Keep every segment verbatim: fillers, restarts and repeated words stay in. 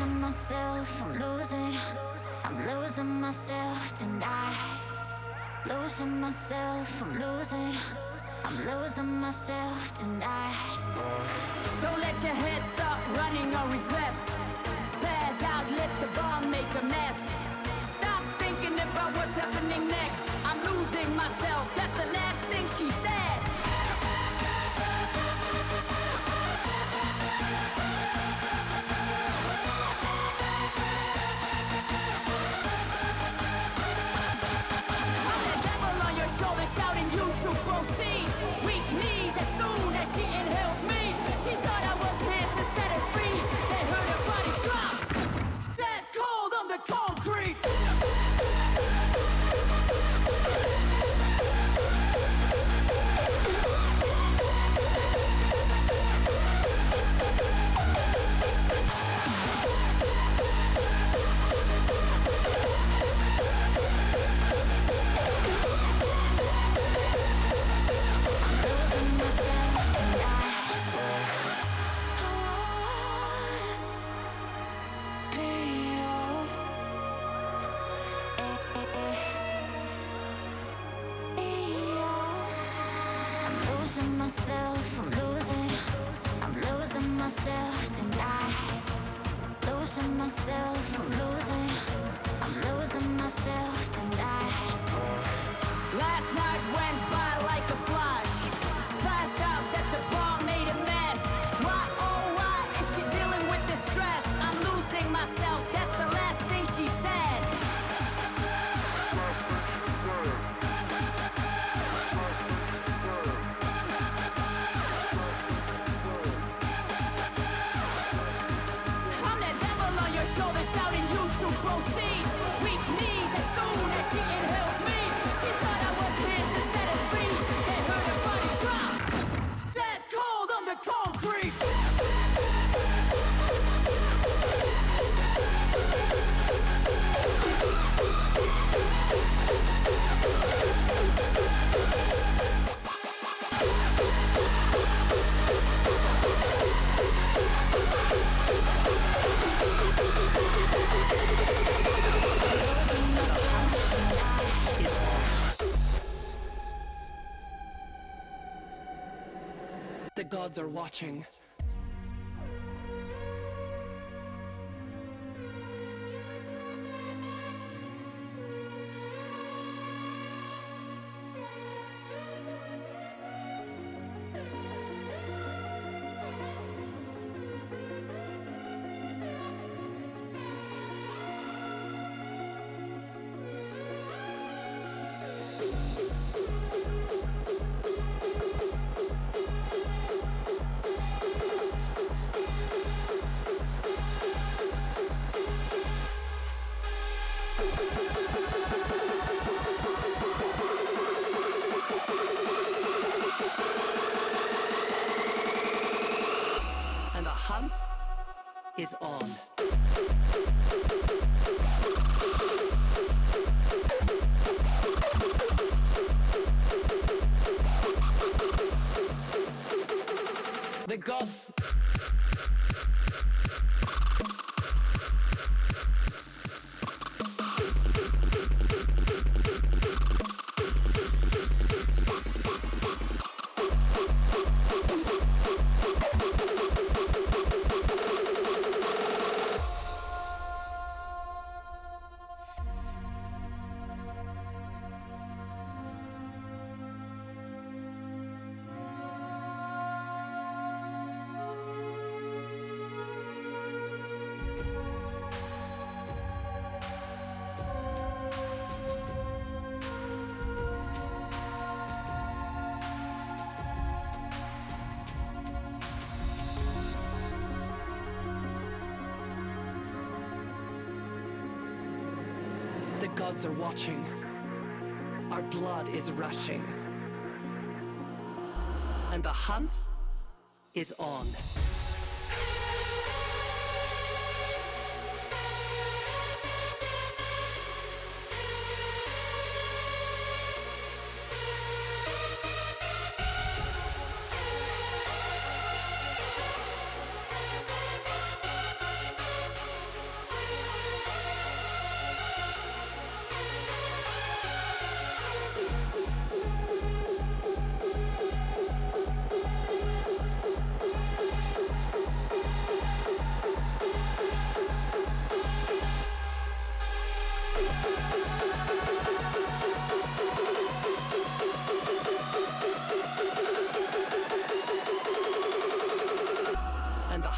losing myself, I'm losing, I'm losing myself tonight. Losing myself, I'm losing, I'm losing myself tonight. Don't let your head stop running on regrets. Spaz out, lift the bomb, make a mess. Stop thinking about what's happening next. I'm losing myself, that's the last thing she said. Shouting you to proceed, weak knees as soon as she inhales me. She thought I was here to set her free. They heard her body drop, dead cold on the concrete. Gods are watching. Gods are watching. Our blood is rushing. And the hunt is on.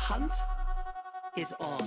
hunt is on.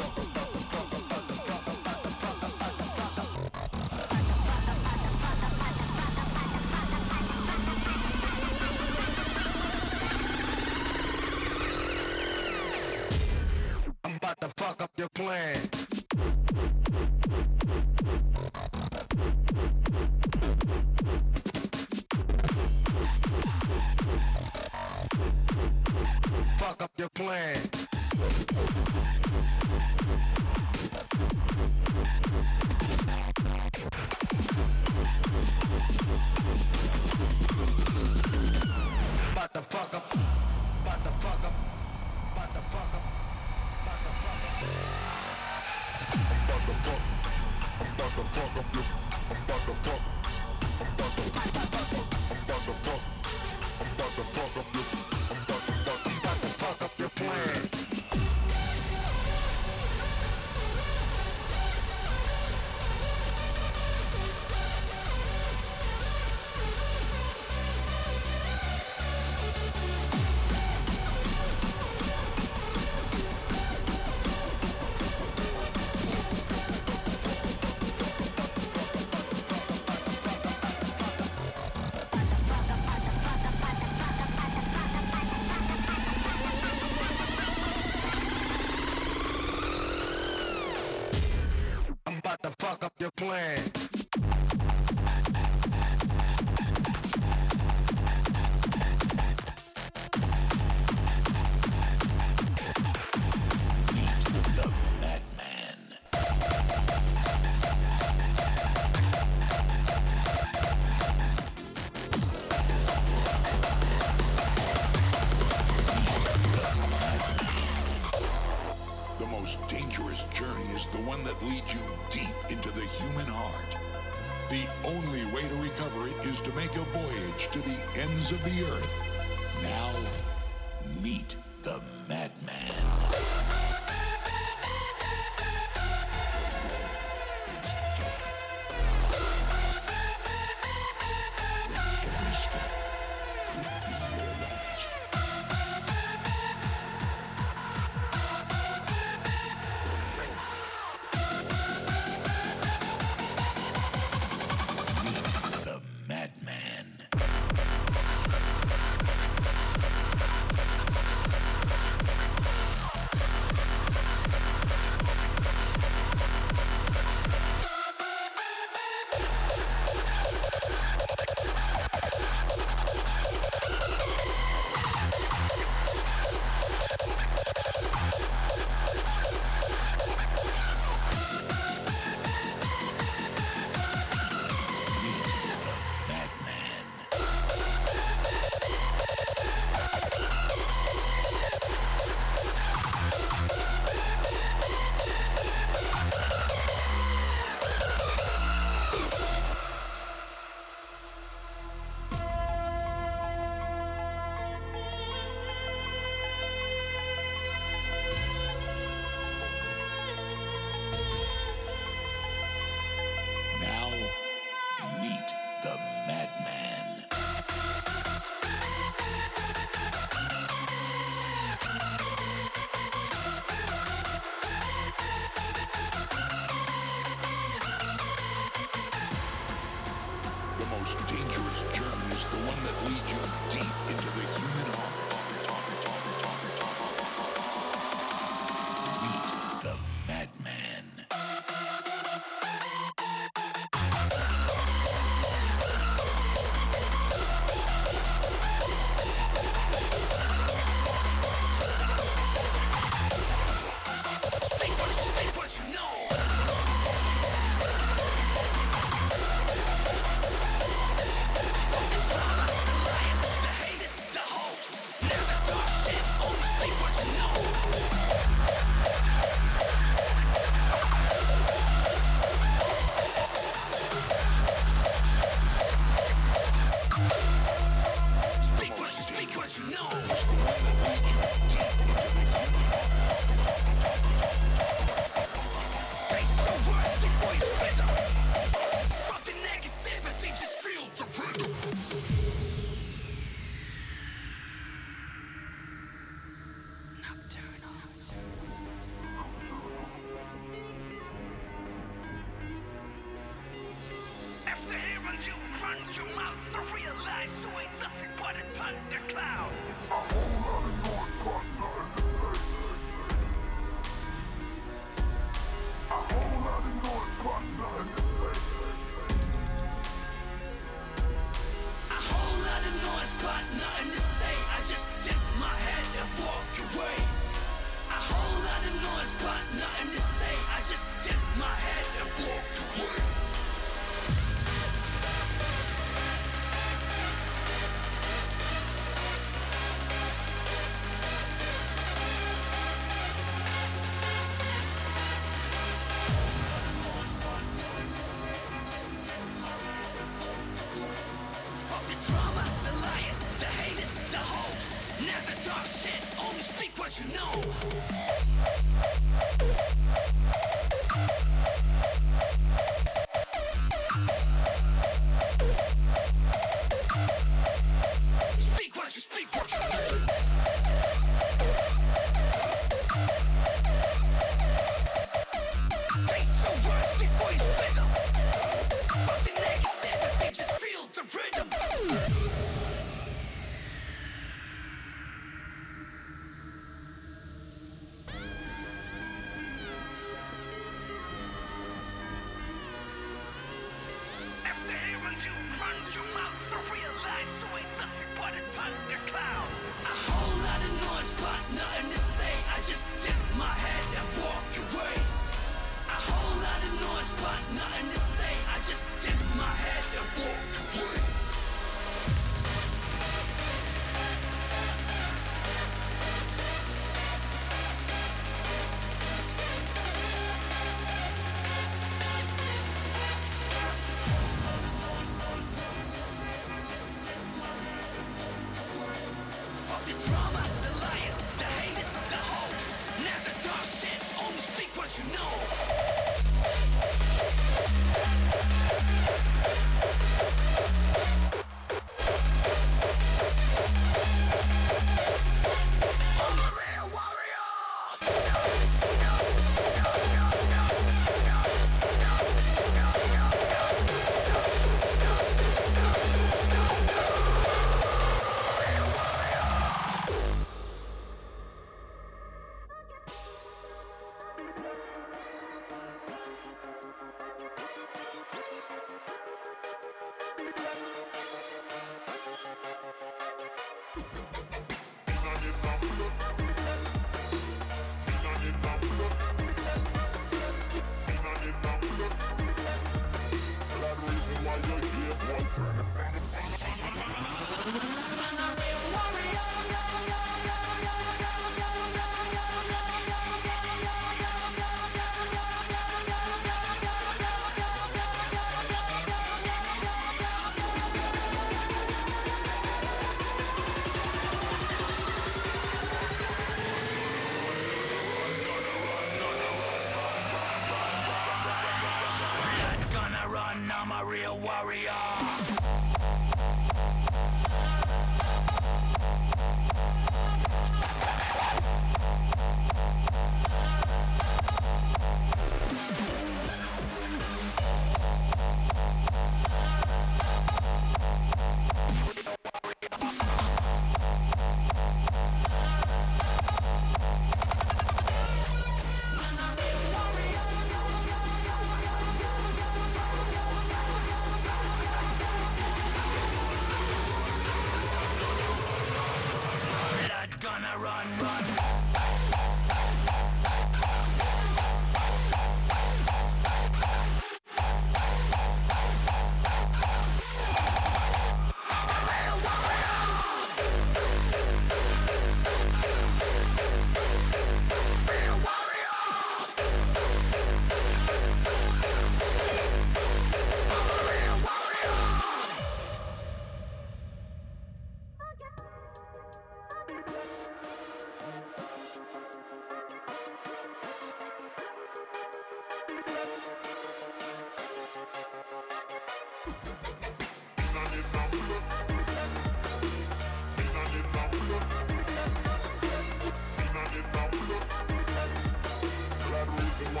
warrior, yeah boy, yeah boy. Man a real warrior, man a real warrior. Man a real warrior, man a real warrior. Man a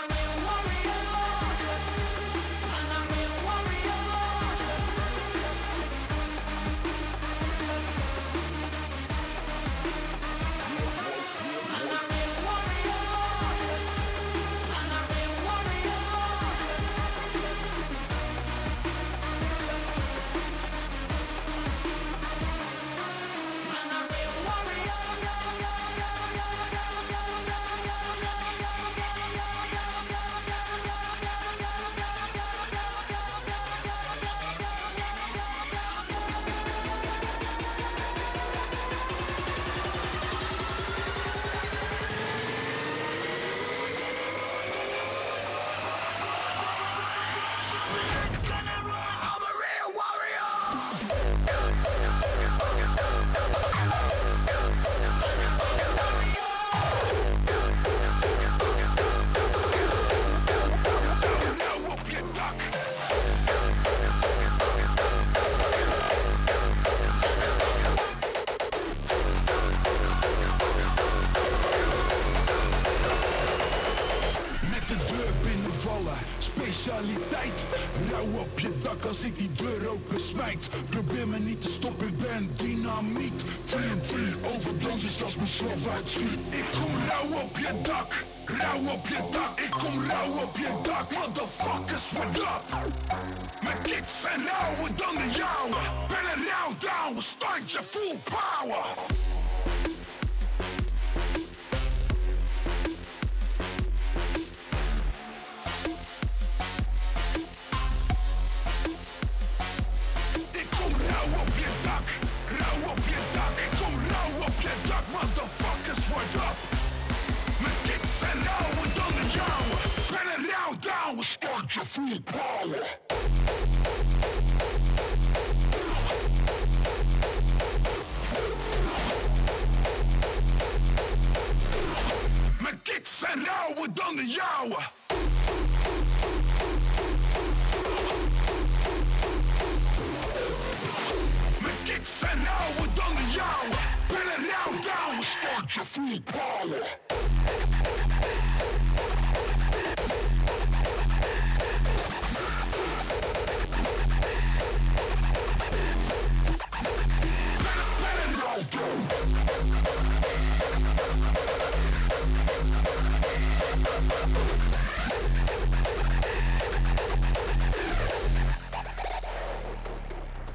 real warrior. Specialiteit, rauw op je dak als ik die deur open smijt. Probeer me niet te stoppen, ik ben dynamiet. T N T overdansen is als mijn slof uitschiet. Ik kom rauw op je dak, rauw op je dak. Ik kom rauw op je dak, motherfuckers, what up? Mijn kids zijn rauwer dan de jouwe. Ben een rauw douwe, standje full power. Motherfuckers, word up. Mijn kids zijn rauwer dan de jouwe. Ben een rauw douwe, start je full power. Mijn kids zijn rauwer dan de jouwe. Mijn kids zijn rauwer dan de jouwe. Ben een rauw douwe, start je full power. Ben een rauw douwe.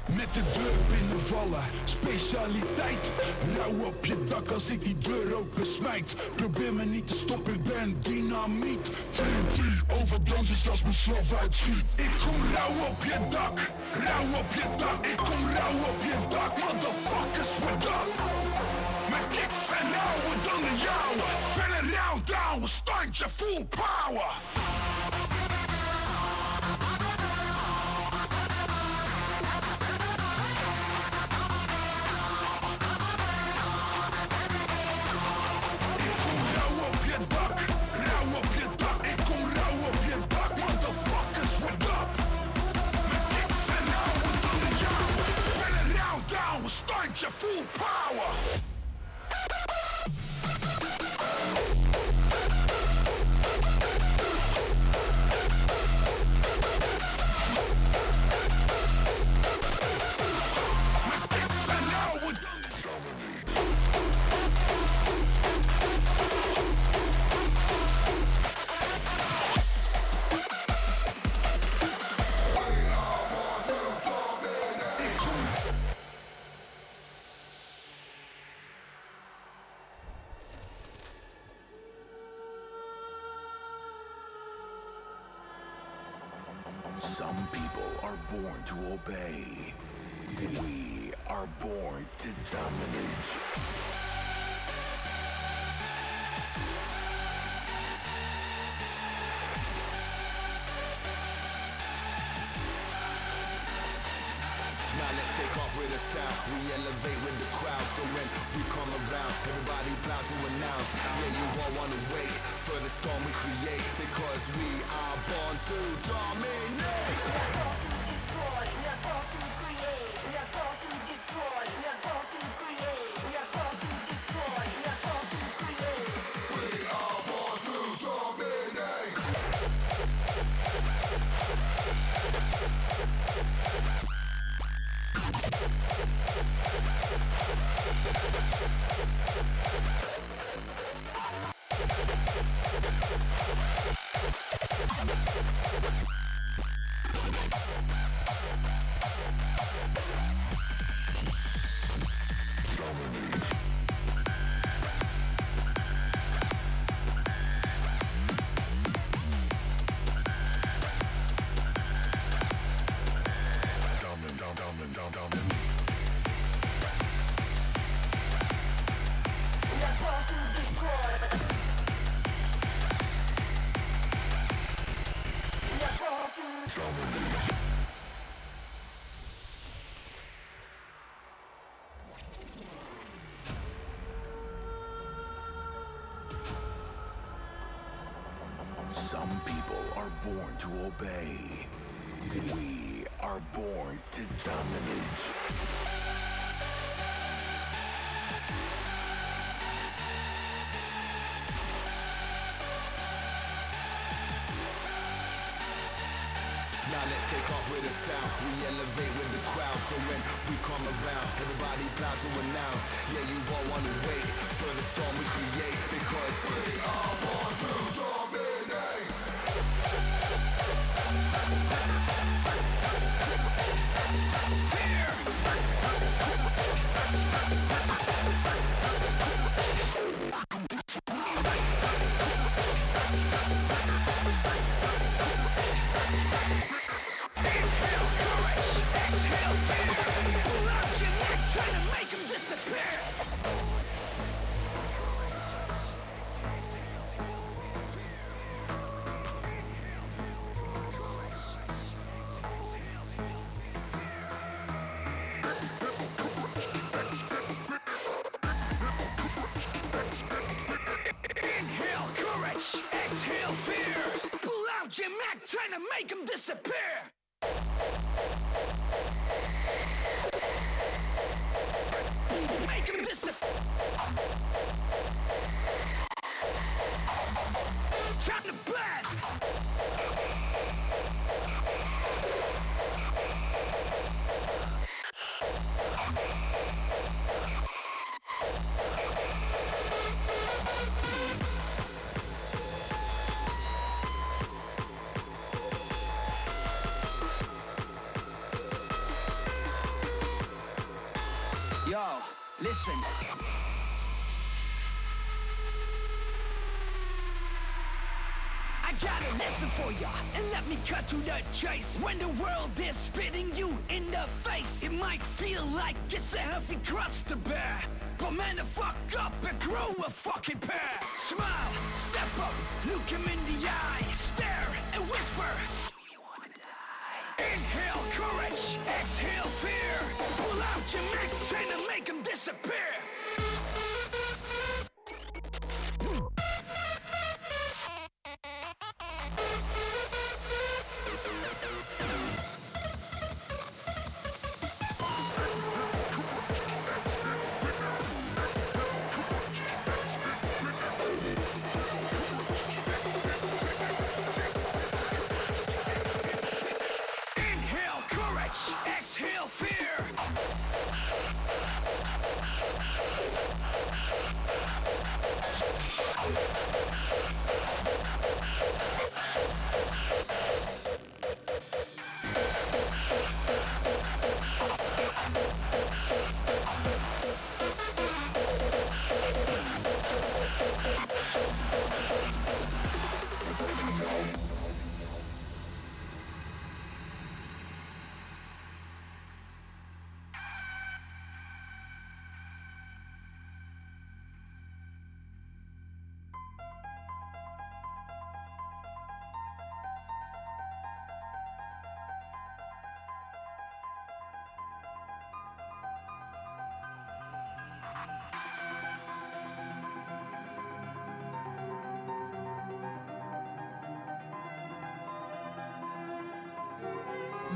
Met de deur binnenvallen. Specialiteit, rauw op je dak als ik die deur open smijt. Probeer me niet te stoppen, ik ben dynamiet. T N T overdans is als mijn slof uitschiet. Ik kom rauw op je dak, rauw op je dak. Ik kom rauw op je dak, motherfuckers, what up? Mijn kicks zijn rauwer dan de jouwe. Ben een rauw douwe, standje full power. Start your full power! We are Some people are born to obey. We are born to dominate. Take off with the sound, we elevate with the crowd. So when we come around, everybody proud to announce, yeah, you all wanna wait for the storm we create, because we are born to dominate. Fear.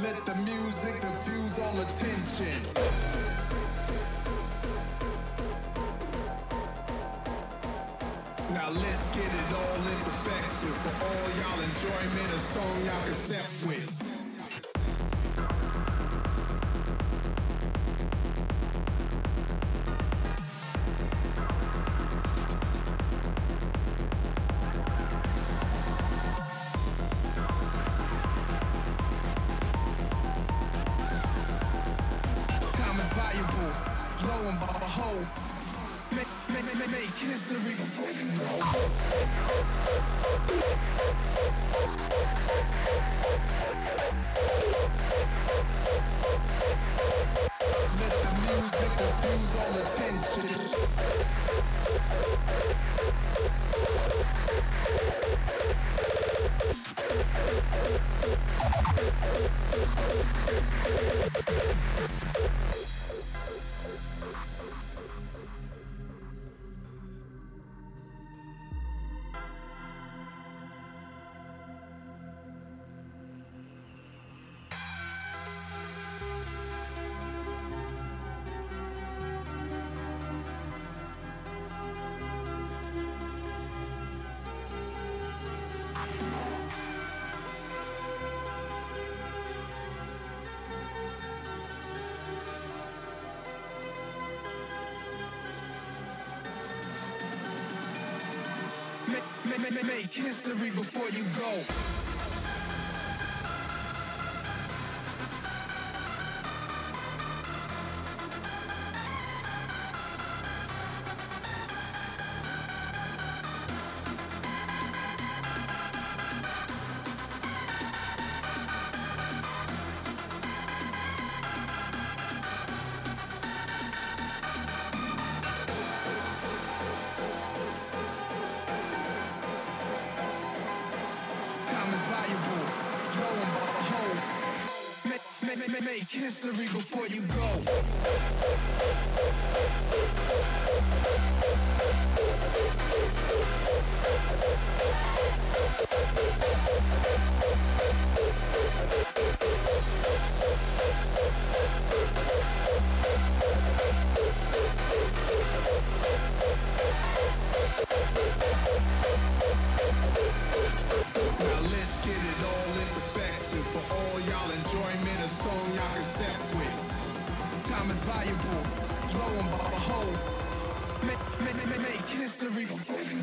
Let the music diffuse all attention. Now let's get it all in perspective. For all y'all enjoyment, a song y'all can step with. History. Make history before you go. Make history before you go. Now let's get it all in perspective for all y'all enjoyment, a song y'all can step with. Time is valuable, lo and behold, make, make, make, make history before you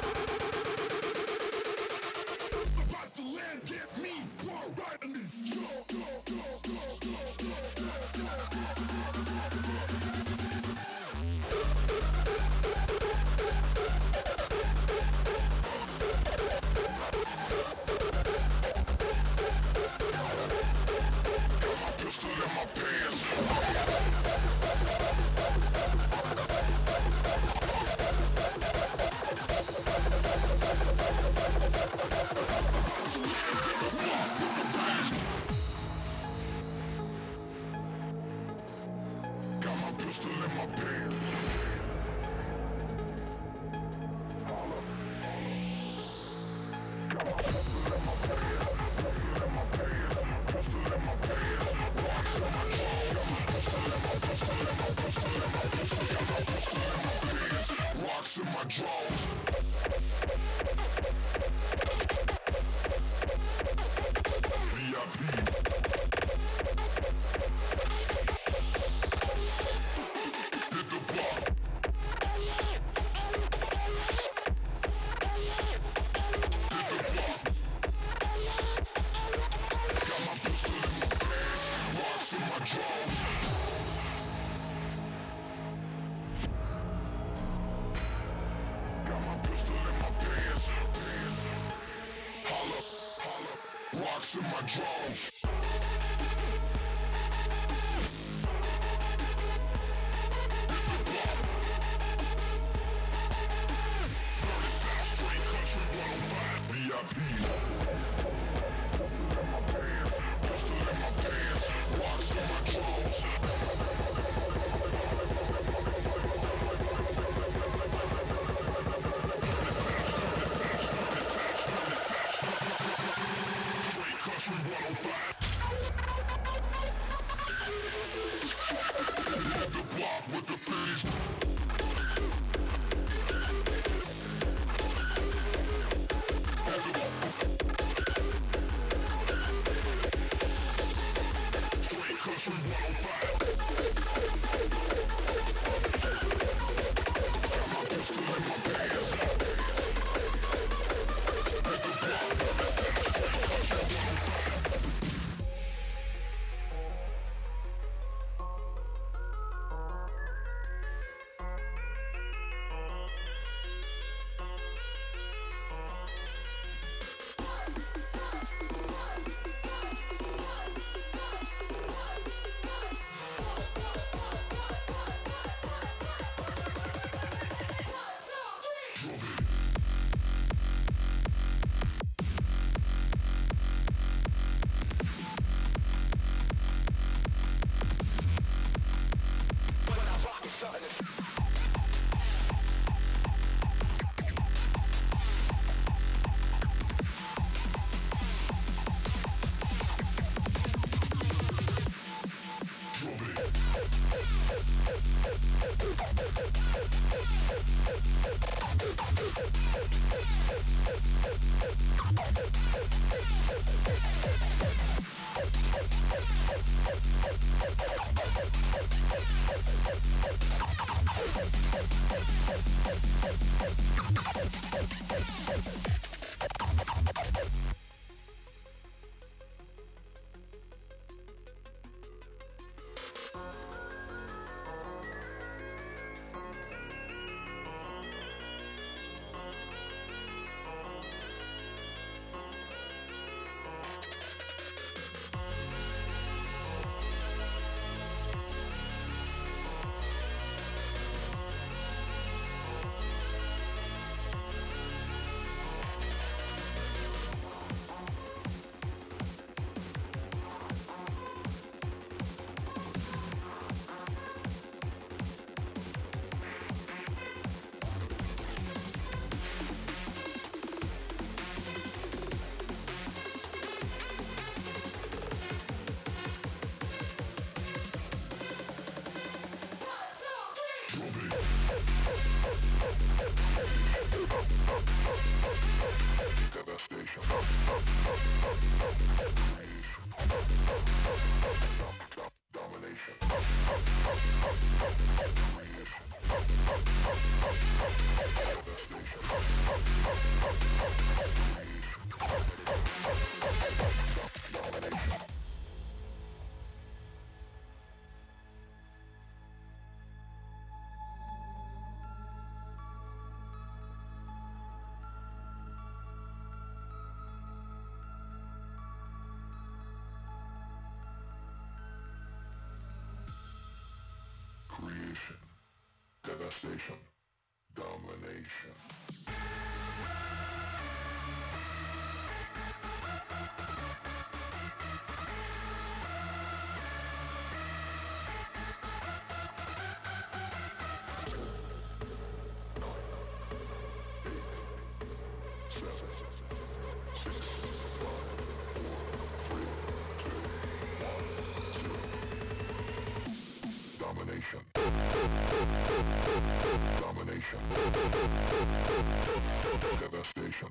Domination. Devastation.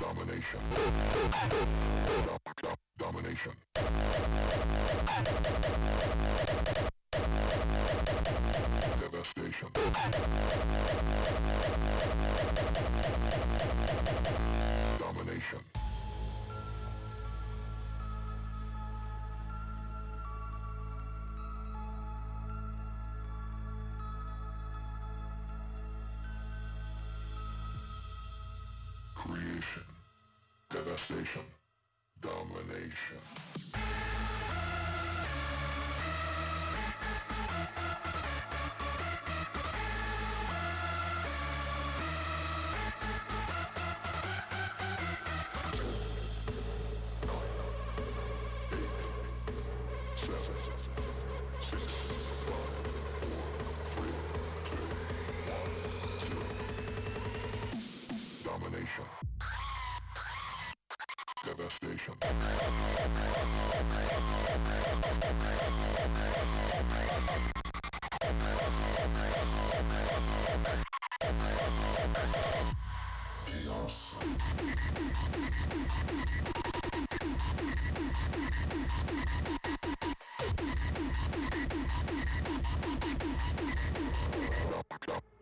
Domination. Domination. Devastation. Domination. Devastation, domination.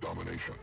Domination.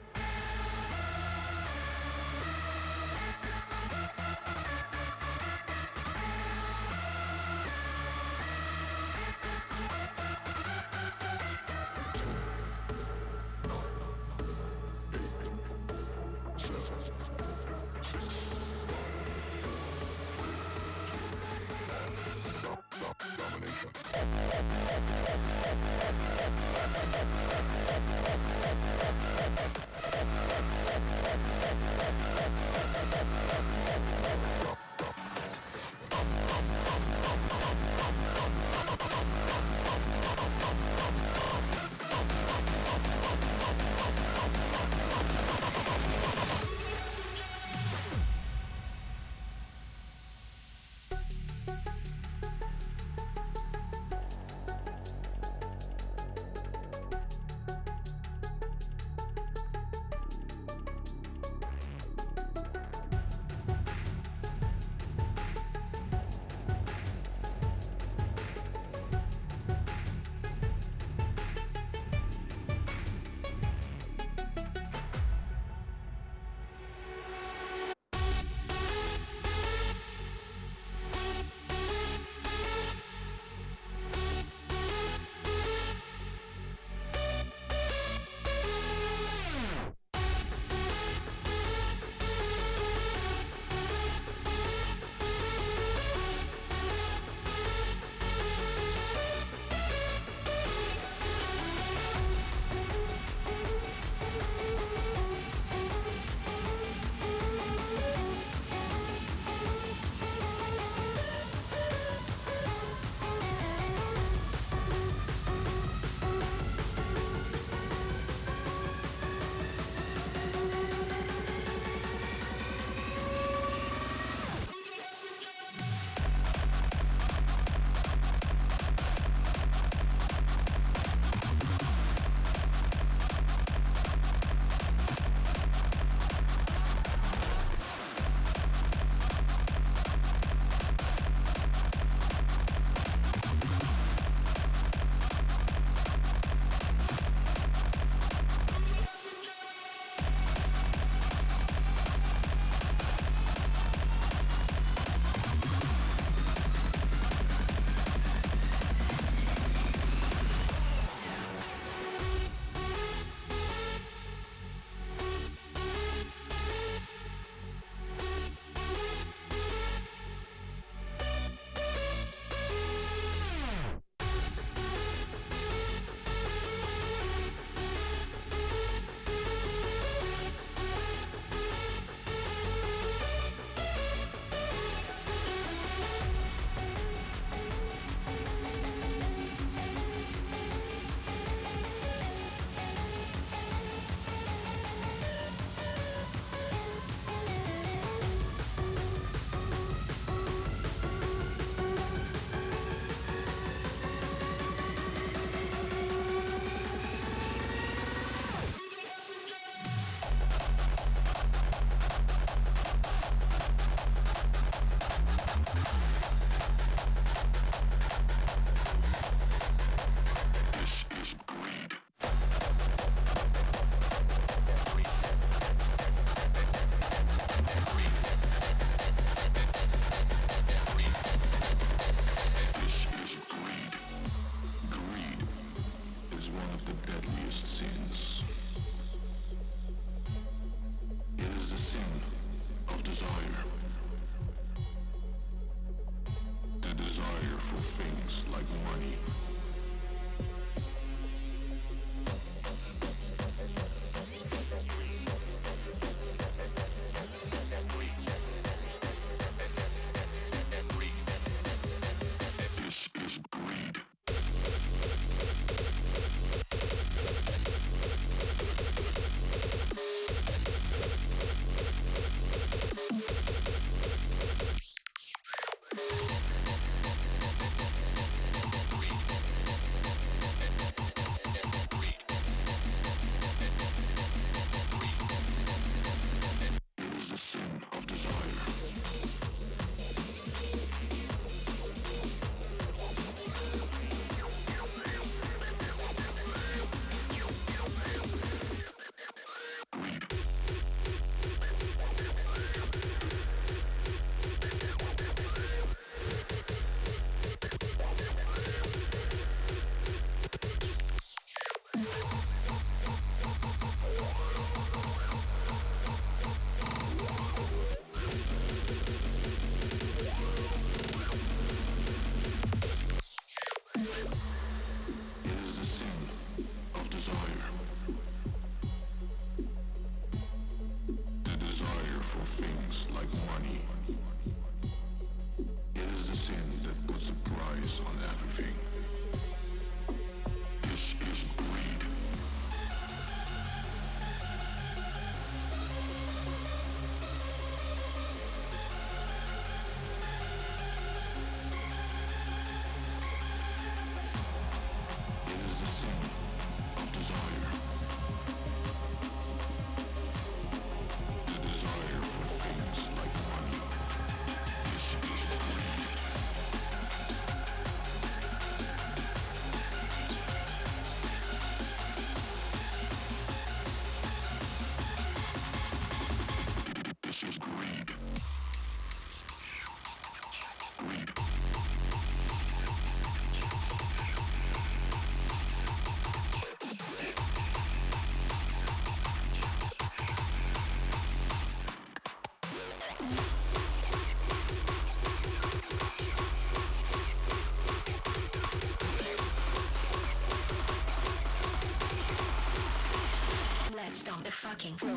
stop the fucking flow.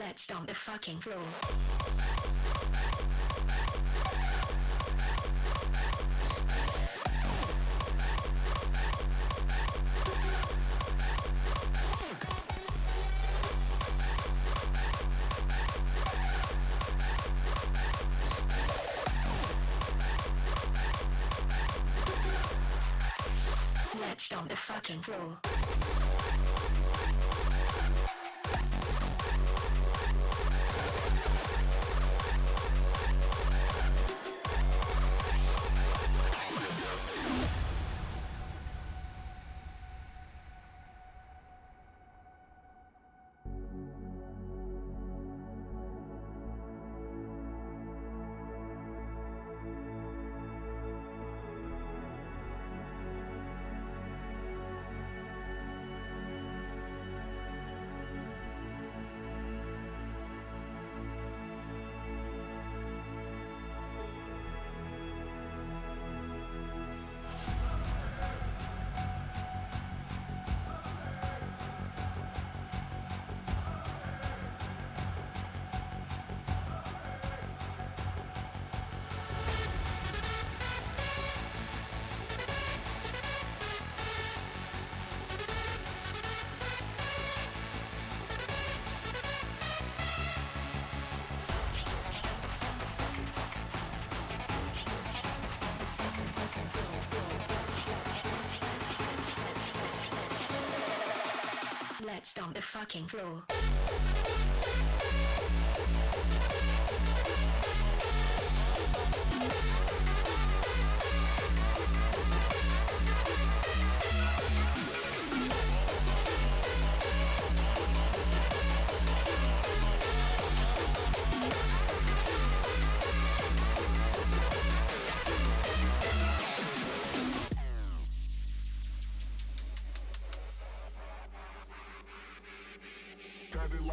Let's stomp the fucking floor. On the fucking floor. Let's stomp the fucking floor.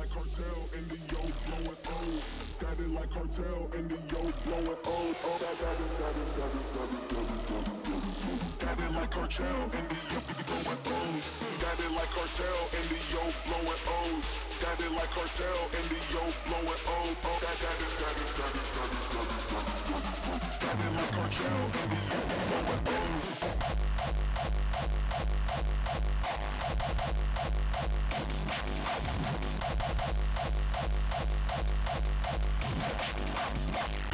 Cartel and the yo blowin' old, oh, that got it, got it, got it, got it, got it, got it, got it, got it like cartel and the yo blowin' old, got it like cartel and the yo blowin' old, got it like cartel and the yo blowin' old, oh, that got it, got it, got it, got it, got it, got it like cartel and the yo blowin' old.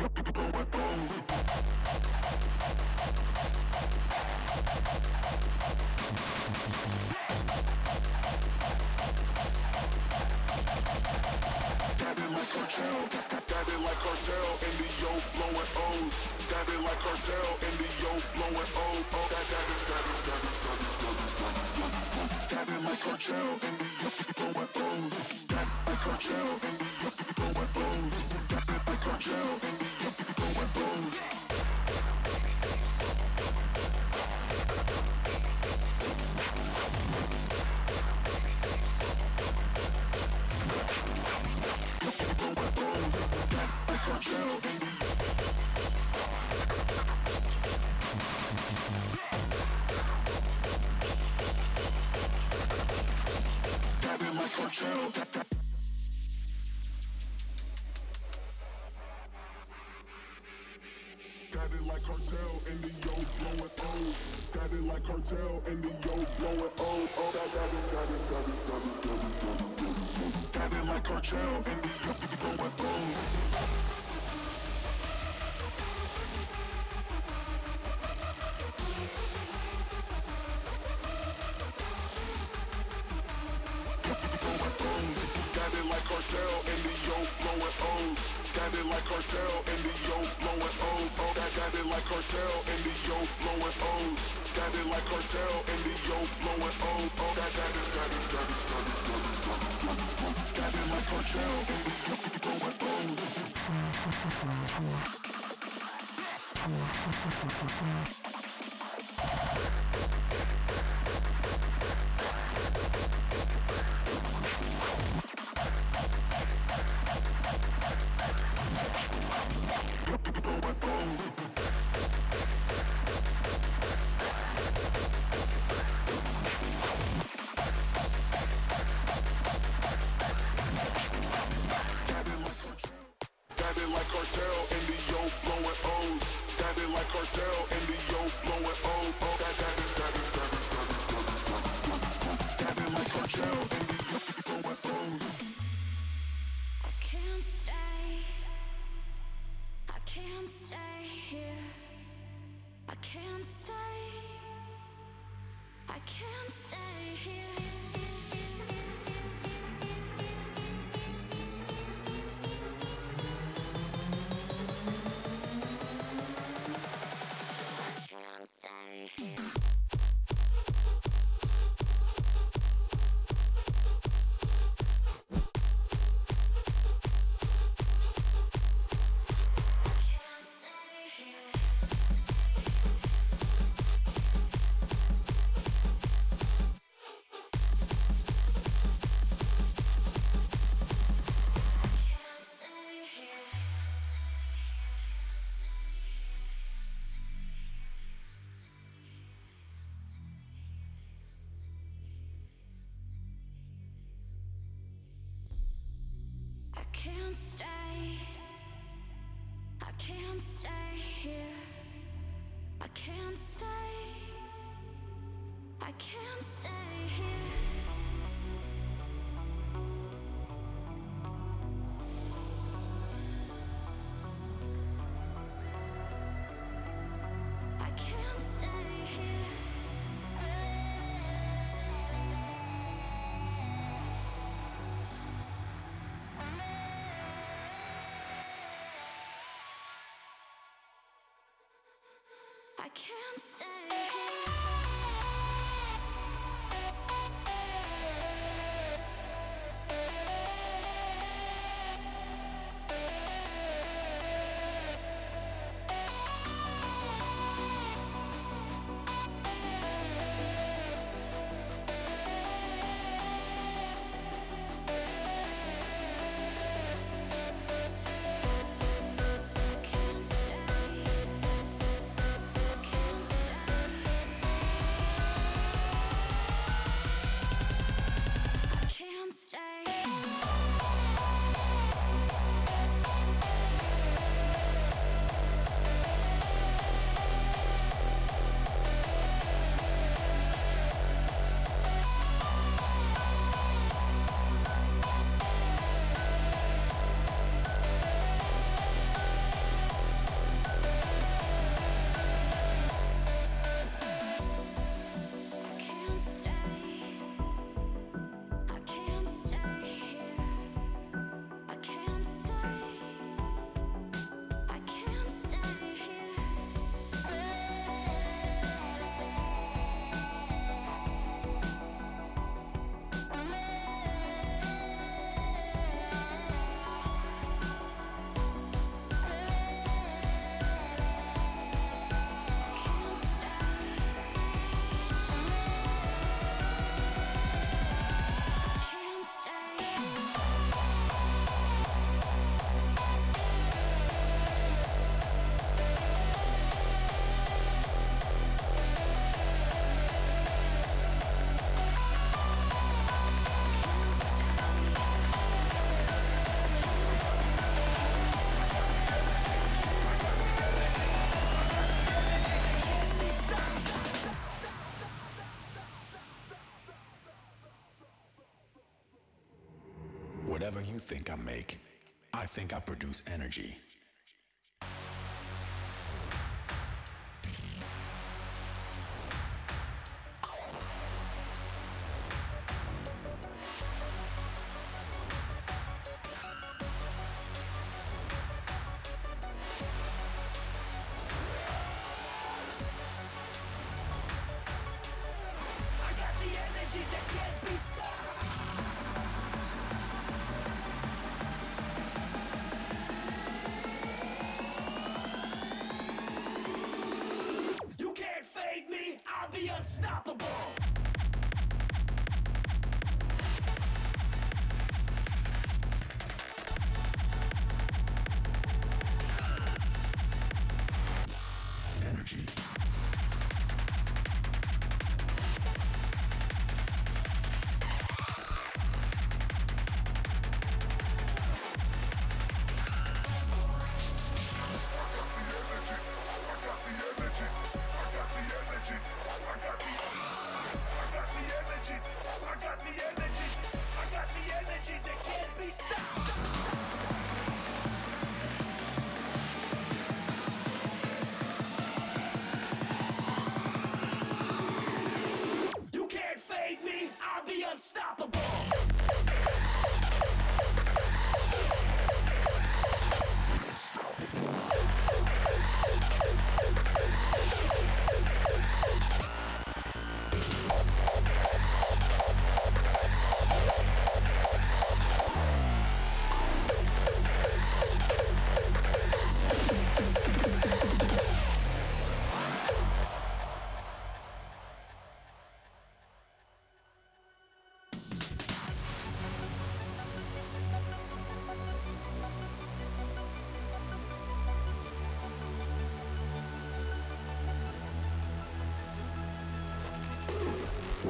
Got it like cartel and the yo blowin' O's. got it like cartel in the yo blowing O's. Oh, got got it like cartel in the yo blowing O's. Got it like cartel in the yo blowing O's. Oh, got got it, got it, got it, got it, got it, got it like cartel in the yo blowing O's. Whatever you think I make, I think I produce energy.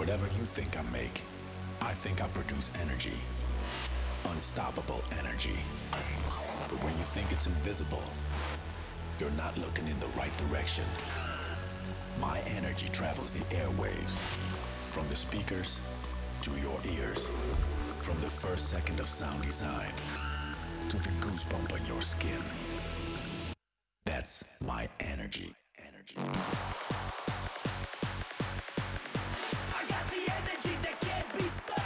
Whatever you think I make, I think I produce energy. Unstoppable energy. But when you think it's invisible, you're not looking in the right direction. My energy travels the airwaves, from the speakers to your ears, from the first second of sound design to the goosebump on your skin. That's my energy. Energy. I got the energy that can't be stopped.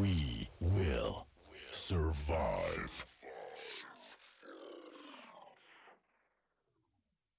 We will survive.